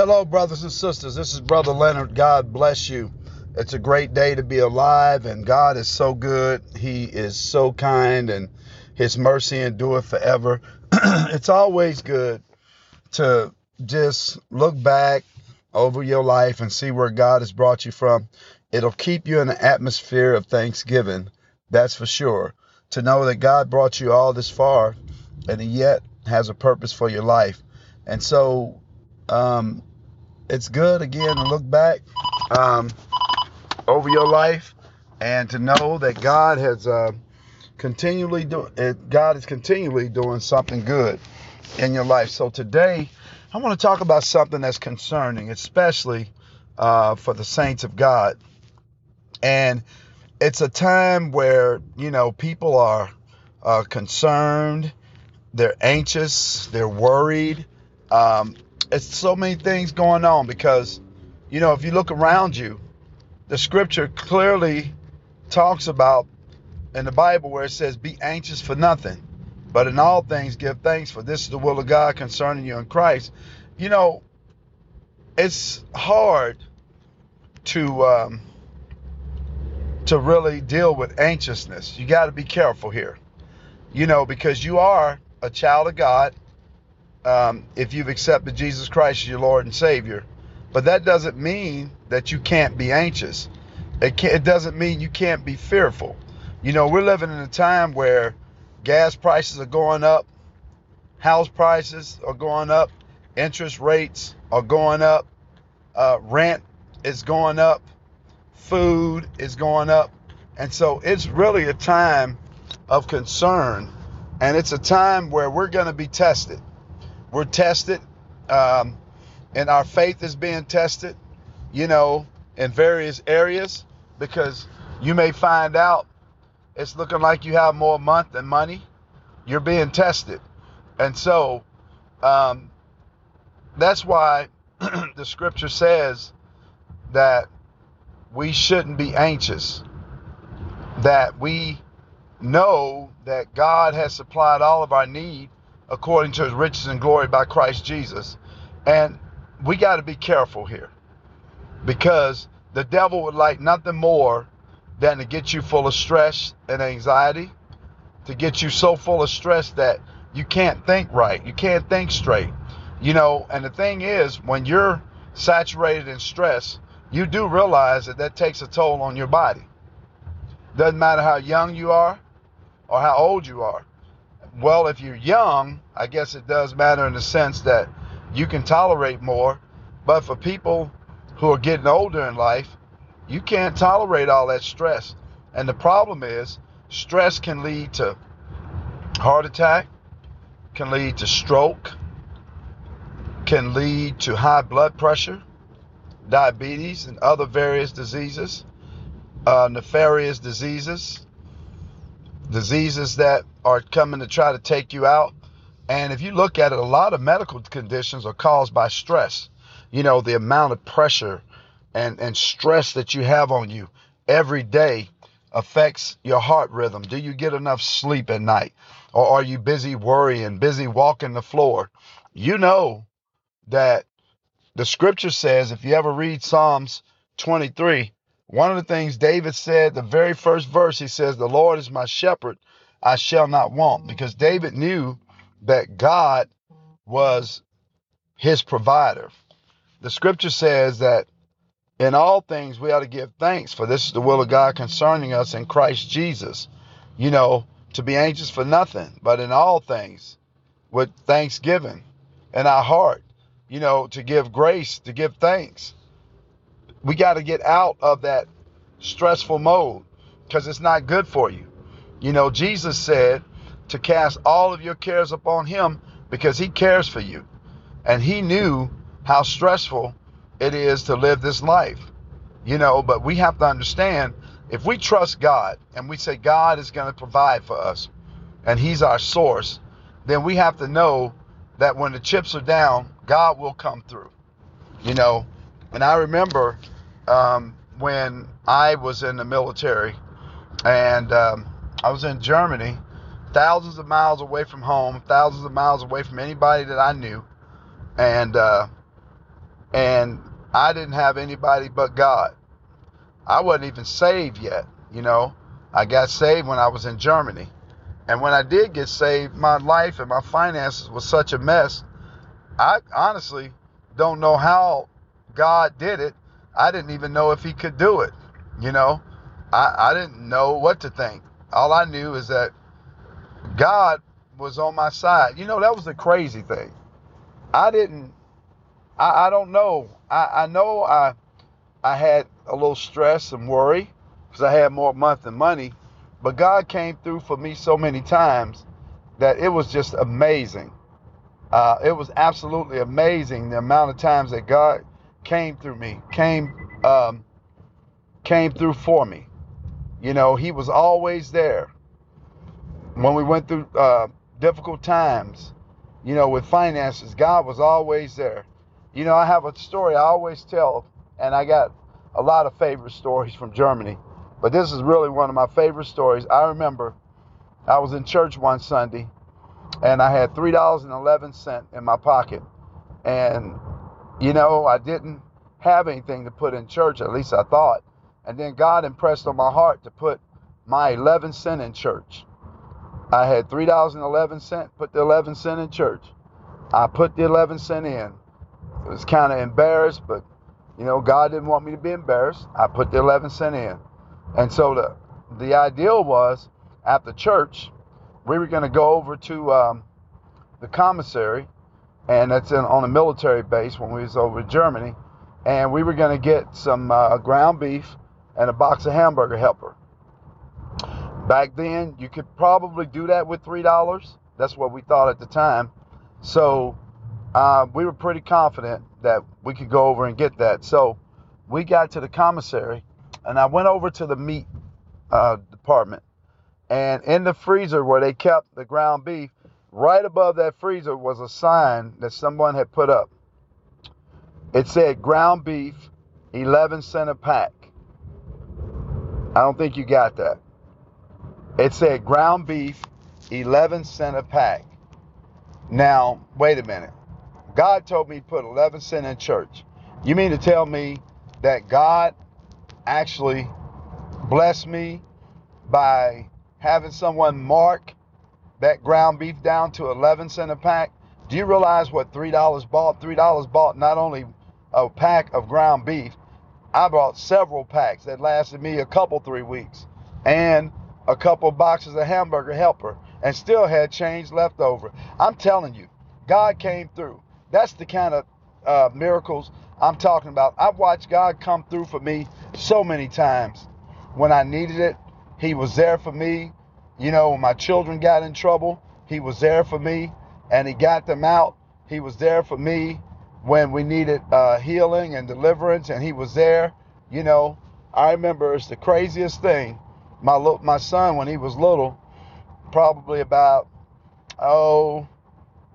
Hello, brothers and sisters. This is Brother Leonard. God bless you. It's a great day to be alive, and God is so good. He is so kind, and his mercy endureth forever. It's always good to just look back over your life and see where God has brought you from. It'll keep you in the atmosphere of thanksgiving, that's for sure, to know that God brought you all this far, and he yet has a purpose for your life. And so it's good, again, to look back over your life and to know that God has continually doing something good in your life. So today, I want to talk about something that's concerning, especially for the saints of God. And it's a time where, you know, people are concerned, they're anxious, they're worried. It's so many things going on because, you know, if you look around you, the scripture clearly talks about in the Bible where it says, be anxious for nothing, but in all things give thanks, for this is the will of God concerning you in Christ. You know, it's hard to really deal with anxiousness. You got to be careful here, you know, because you are a child of God. If you've accepted Jesus Christ as your Lord and Savior. But that doesn't mean that you can't be anxious. It doesn't mean you can't be fearful. You know, we're living in a time where gas prices are going up, house prices are going up, interest rates are going up, rent is going up, food is going up. And so it's really a time of concern, and it's a time where we're going to be tested. We're tested, and our faith is being tested, you know, in various areas, because you may find out it's looking like you have more month than money. You're being tested. And so that's why the scripture says that we shouldn't be anxious, that we know that God has supplied all of our need according to his riches and glory by Christ Jesus. And we got to be careful here, because the devil would like nothing more than to get you full of stress and anxiety, to get you so full of stress that you can't think right, you can't think straight. You know, and the thing is, when you're saturated in stress, you do realize that that takes a toll on your body. Doesn't matter how young you are or how old you are. Well, if you're young, I guess it does matter in the sense that you can tolerate more. But for people who are getting older in life, you can't tolerate all that stress. And the problem is, stress can lead to heart attack, can lead to stroke, can lead to high blood pressure, diabetes, and other various diseases, nefarious diseases. Diseases that are coming to try to take you out. And if you look at it, a lot of medical conditions are caused by stress. You know, the amount of pressure and stress that you have on you every day affects your heart rhythm. Do you get enough sleep at night? Or are you busy worrying, busy walking the floor? You know that the scripture says, if you ever read Psalms 23, one of the things David said, the very first verse, he says, the Lord is my shepherd, I shall not want. Because David knew that God was his provider. The scripture says that in all things we ought to give thanks, for this is the will of God concerning us in Christ Jesus. You know, to be anxious for nothing, but in all things with thanksgiving in our heart, you know, to give grace, to give thanks. We got to get out of that stressful mode, because it's not good for you. You know, Jesus said to cast all of your cares upon him, because he cares for you. And he knew how stressful it is to live this life. You know, but we have to understand, if we trust God and we say God is going to provide for us and he's our source, then we have to know that when the chips are down, God will come through, you know. And I remember when I was in the military, and I was in Germany, thousands of miles away from home, thousands of miles away from anybody that I knew. And and I didn't have anybody but God. I wasn't even saved yet, you know. I got saved when I was in Germany. And when I did get saved, my life and my finances was such a mess. I honestly don't know how God did it. I didn't even know if he could do it, you know. I didn't know what to think. All I knew is that God was on my side. You know, that was the crazy thing. I don't know. I know I had a little stress and worry because I had more month than money, but God came through for me so many times that it was just amazing. It was absolutely amazing the amount of times that God came through me, came through for me. You know, he was always there. When we went through difficult times, you know, with finances, God was always there. You know, I have a story I always tell, and I got a lot of favorite stories from Germany, but this is really one of my favorite stories. I remember I was in church one Sunday, and I had $3.11 in my pocket. And, you know, I didn't have anything to put in church, at least I thought. And then God impressed on my heart to put my 11 cent in church. I had $3.11, put the 11 cent in church. I put the 11 cent in. I was kind of embarrassed, but, you know, God didn't want me to be embarrassed. I put the 11 cent in. And so the ideal was, after church, we were going to go over to the commissary, and that's on a military base when we was over in Germany, and we were going to get some ground beef and a box of hamburger helper. Back then, you could probably do that with $3. That's what we thought at the time. So we were pretty confident that we could go over and get that. So we got to the commissary, and I went over to the meat department. And in the freezer where they kept the ground beef, right above that freezer was a sign that someone had put up. It said, ground beef, 11 cent a pack. I don't think you got that. It said, ground beef, 11 cent a pack. Now, wait a minute. God told me to put 11 cent in church. You mean to tell me that God actually blessed me by having someone mark that ground beef down to 11 cent a pack? Do you realize what $3 bought? $3 bought not only a pack of ground beef, I bought several packs that lasted me a couple, 3 weeks, and a couple boxes of hamburger helper, and still had change left over. I'm telling you, God came through. That's the kind of miracles I'm talking about. I've watched God come through for me so many times. When I needed it, he was there for me. You know, when my children got in trouble, he was there for me, and he got them out. He was there for me when we needed healing and deliverance, and he was there. You know, I remember it's the craziest thing. My son, when he was little, probably about,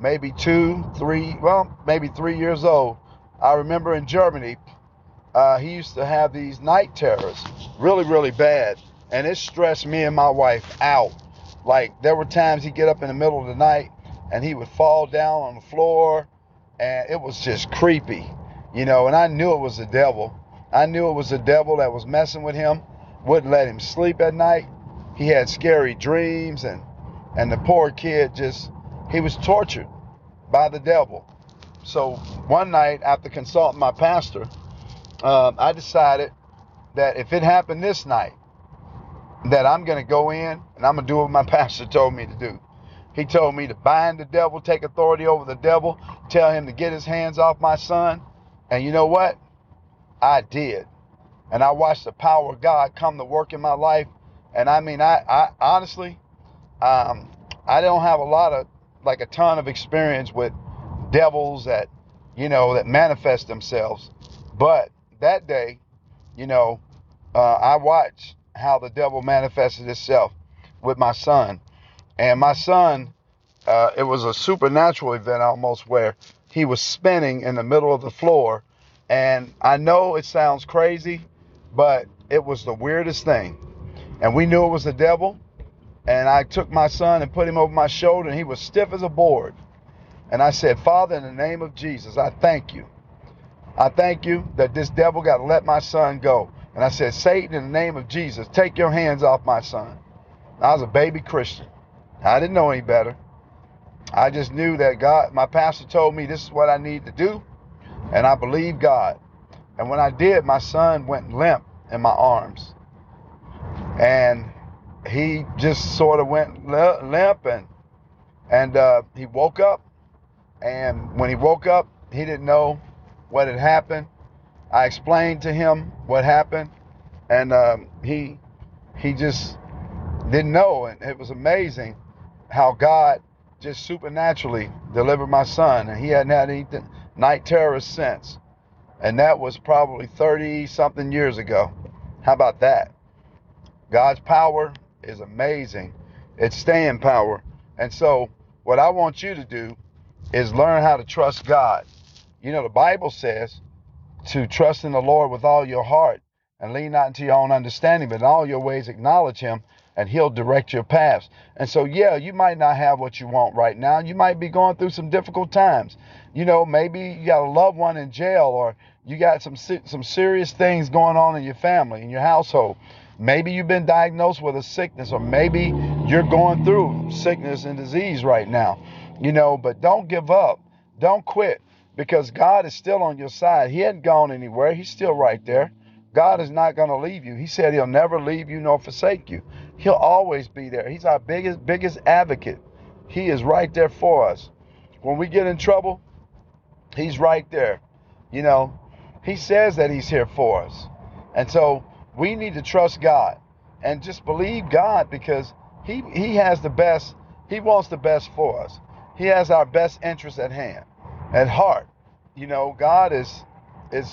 maybe 3 years old, I remember in Germany, he used to have these night terrors, really, really bad. And it stressed me and my wife out. Like, there were times he'd get up in the middle of the night and he would fall down on the floor, and it was just creepy, you know. And I knew it was the devil. I knew it was the devil that was messing with him. Wouldn't let him sleep at night. He had scary dreams, and the poor kid he was tortured by the devil. So one night, after consulting my pastor, I decided that if it happened this night, that I'm going to go in and I'm going to do what my pastor told me to do. He told me to bind the devil, take authority over the devil, tell him to get his hands off my son. And you know what? I did. And I watched the power of God come to work in my life. And I mean, I honestly, I don't have a ton of experience with devils that manifest themselves. But that day, you know, I watched how the devil manifested itself with my son. And my son, it was a supernatural event almost, where he was spinning in the middle of the floor. And I know it sounds crazy, but it was the weirdest thing. And we knew it was the devil. And I took my son and put him over my shoulder, and he was stiff as a board. And I said, Father, in the name of Jesus, I thank you I thank you that this devil got to let my son go. And I said, Satan, in the name of Jesus, take your hands off my son. And I was a baby Christian. I didn't know any better. I just knew that God, my pastor told me this is what I need to do. And I believed God. And when I did, my son went limp in my arms. And he just sort of went limp. And he woke up. And when he woke up, he didn't know what had happened. I explained to him what happened, and he just didn't know. And it was amazing how God just supernaturally delivered my son. And he hadn't had any night terrors since. And that was probably 30-something years ago. How about that? God's power is amazing. It's staying power. And so what I want you to do is learn how to trust God. You know, the Bible says to trust in the Lord with all your heart and lean not into your own understanding, but in all your ways acknowledge him and he'll direct your paths. And so, yeah, you might not have what you want right now. You might be going through some difficult times. You know, maybe you got a loved one in jail, or you got some serious things going on in your family, in your household. Maybe you've been diagnosed with a sickness, or maybe you're going through sickness and disease right now. You know, but don't give up. Don't quit. Because God is still on your side. He hadn't gone anywhere. He's still right there. God is not going to leave you. He said he'll never leave you nor forsake you. He'll always be there. He's our biggest advocate. He is right there for us. When we get in trouble, he's right there. You know, he says that he's here for us. And so we need to trust God and just believe God, because he has the best. He wants the best for us. He has our best interest at hand. At heart, you know, God is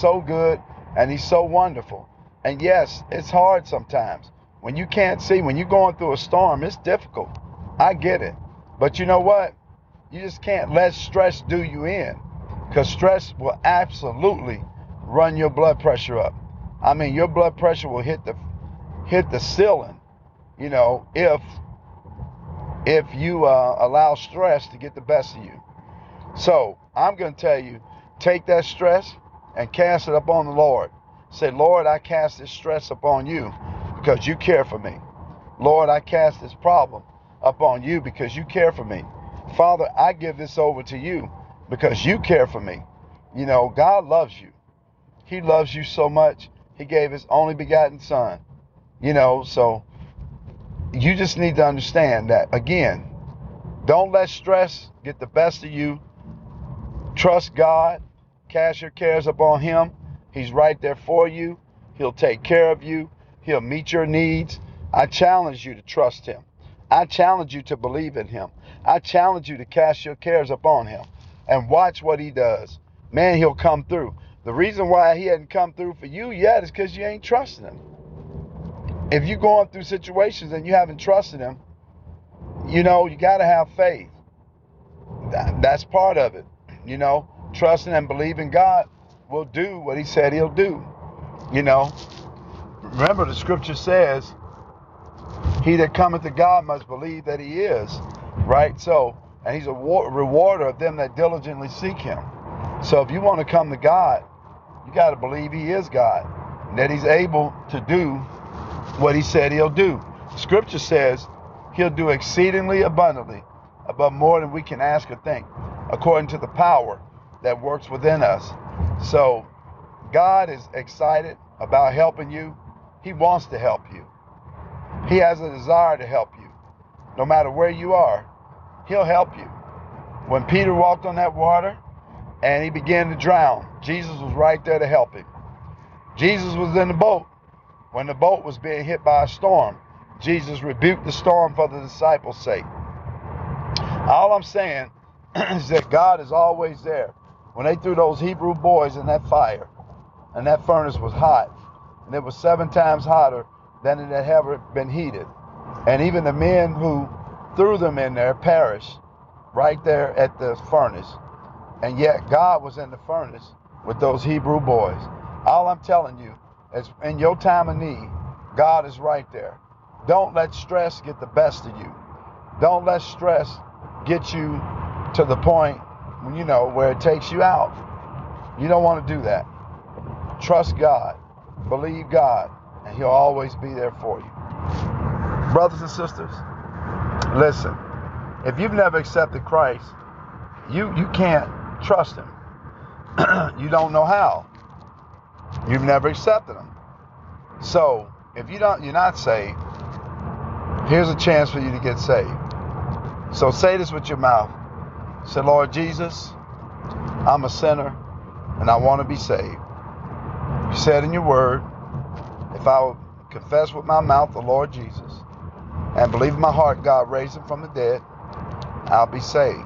so good, and he's so wonderful. And yes, it's hard sometimes. When you can't see, when you're going through a storm, it's difficult. I get it. But you know what? You just can't let stress do you in, because stress will absolutely run your blood pressure up. I mean, your blood pressure will hit the ceiling, you know, if you allow stress to get the best of you. So I'm going to tell you, take that stress and cast it upon the Lord. Say, Lord, I cast this stress upon you because you care for me. Lord, I cast this problem upon you because you care for me. Father, I give this over to you because you care for me. You know, God loves you. He loves you so much. He gave his only begotten son. You know, so you just need to understand that, again, don't let stress get the best of you. Trust God. Cast your cares upon him. He's right there for you. He'll take care of you. He'll meet your needs. I challenge you to trust him. I challenge you to believe in him. I challenge you to cast your cares upon him and watch what he does. Man, he'll come through. The reason why he hasn't come through for you yet is because you ain't trusting him. If you're going through situations and you haven't trusted him, you know, you got to have faith. That's part of it. You know, trusting and believing God will do what he said he'll do. You know, remember the scripture says, he that cometh to God must believe that he is, right? So, and he's a rewarder of them that diligently seek him. So if you want to come to God, you got to believe he is God, and that he's able to do what he said he'll do. Scripture says he'll do exceedingly abundantly, above more than we can ask or think, according to the power that works within us. So God is excited about helping you. He wants to help you. He has a desire to help you. No matter where you are, he'll help you. When Peter walked on that water and he began to drown, Jesus was right there to help him. Jesus was in the boat when the boat was being hit by a storm. Jesus rebuked the storm for the disciples' sake. All I'm saying is that God is always there. When they threw those Hebrew boys in that fire, and that furnace was hot, and it was 7 times hotter than it had ever been heated, and even the men who threw them in there perished right there at the furnace. And yet God was in the furnace with those Hebrew boys. All I'm telling you is, in your time of need, God is right there. Don't let stress get the best of you. Don't let stress get you to the point, you know, where it takes you out. You don't want to do that. Trust God. Believe God. And He'll always be there for you. Brothers and sisters, listen. If you've never accepted Christ, you can't trust Him. You don't know how. You've never accepted Him. So, if you're not saved, here's a chance for you to get saved. So say this with your mouth. Say, Lord Jesus, I'm a sinner and I want to be saved. You said in your word, if I will confess with my mouth the Lord Jesus and believe in my heart God raised Him from the dead, I'll be saved.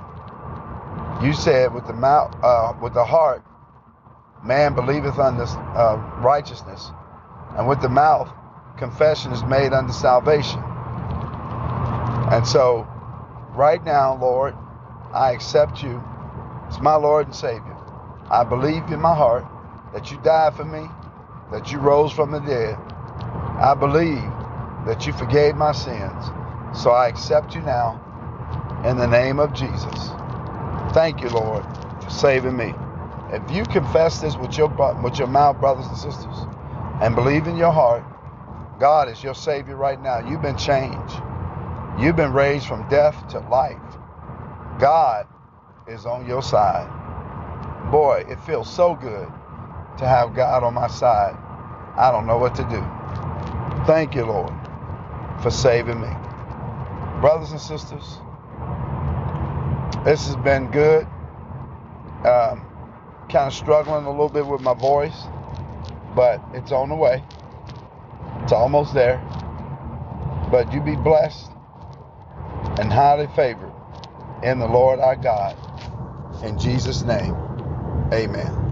You said with the mouth, with the heart, man believeth unto righteousness, and with the mouth, confession is made unto salvation. And so, right now, Lord, I accept You as my Lord and Savior. I believe in my heart that You died for me, that You rose from the dead. I believe that You forgave my sins. So I accept You now in the name of Jesus. Thank You, Lord, for saving me. If you confess this with your mouth, brothers and sisters, and believe in your heart, God is your Savior right now. You've been changed. You've been raised from death to life. God is on your side. Boy, it feels so good to have God on my side. I don't know what to do. Thank You, Lord, for saving me. Brothers and sisters, this has been good. Kind of struggling a little bit with my voice, but it's on the way. It's almost there. But you be blessed and highly favored in the Lord our God. In Jesus' name, amen.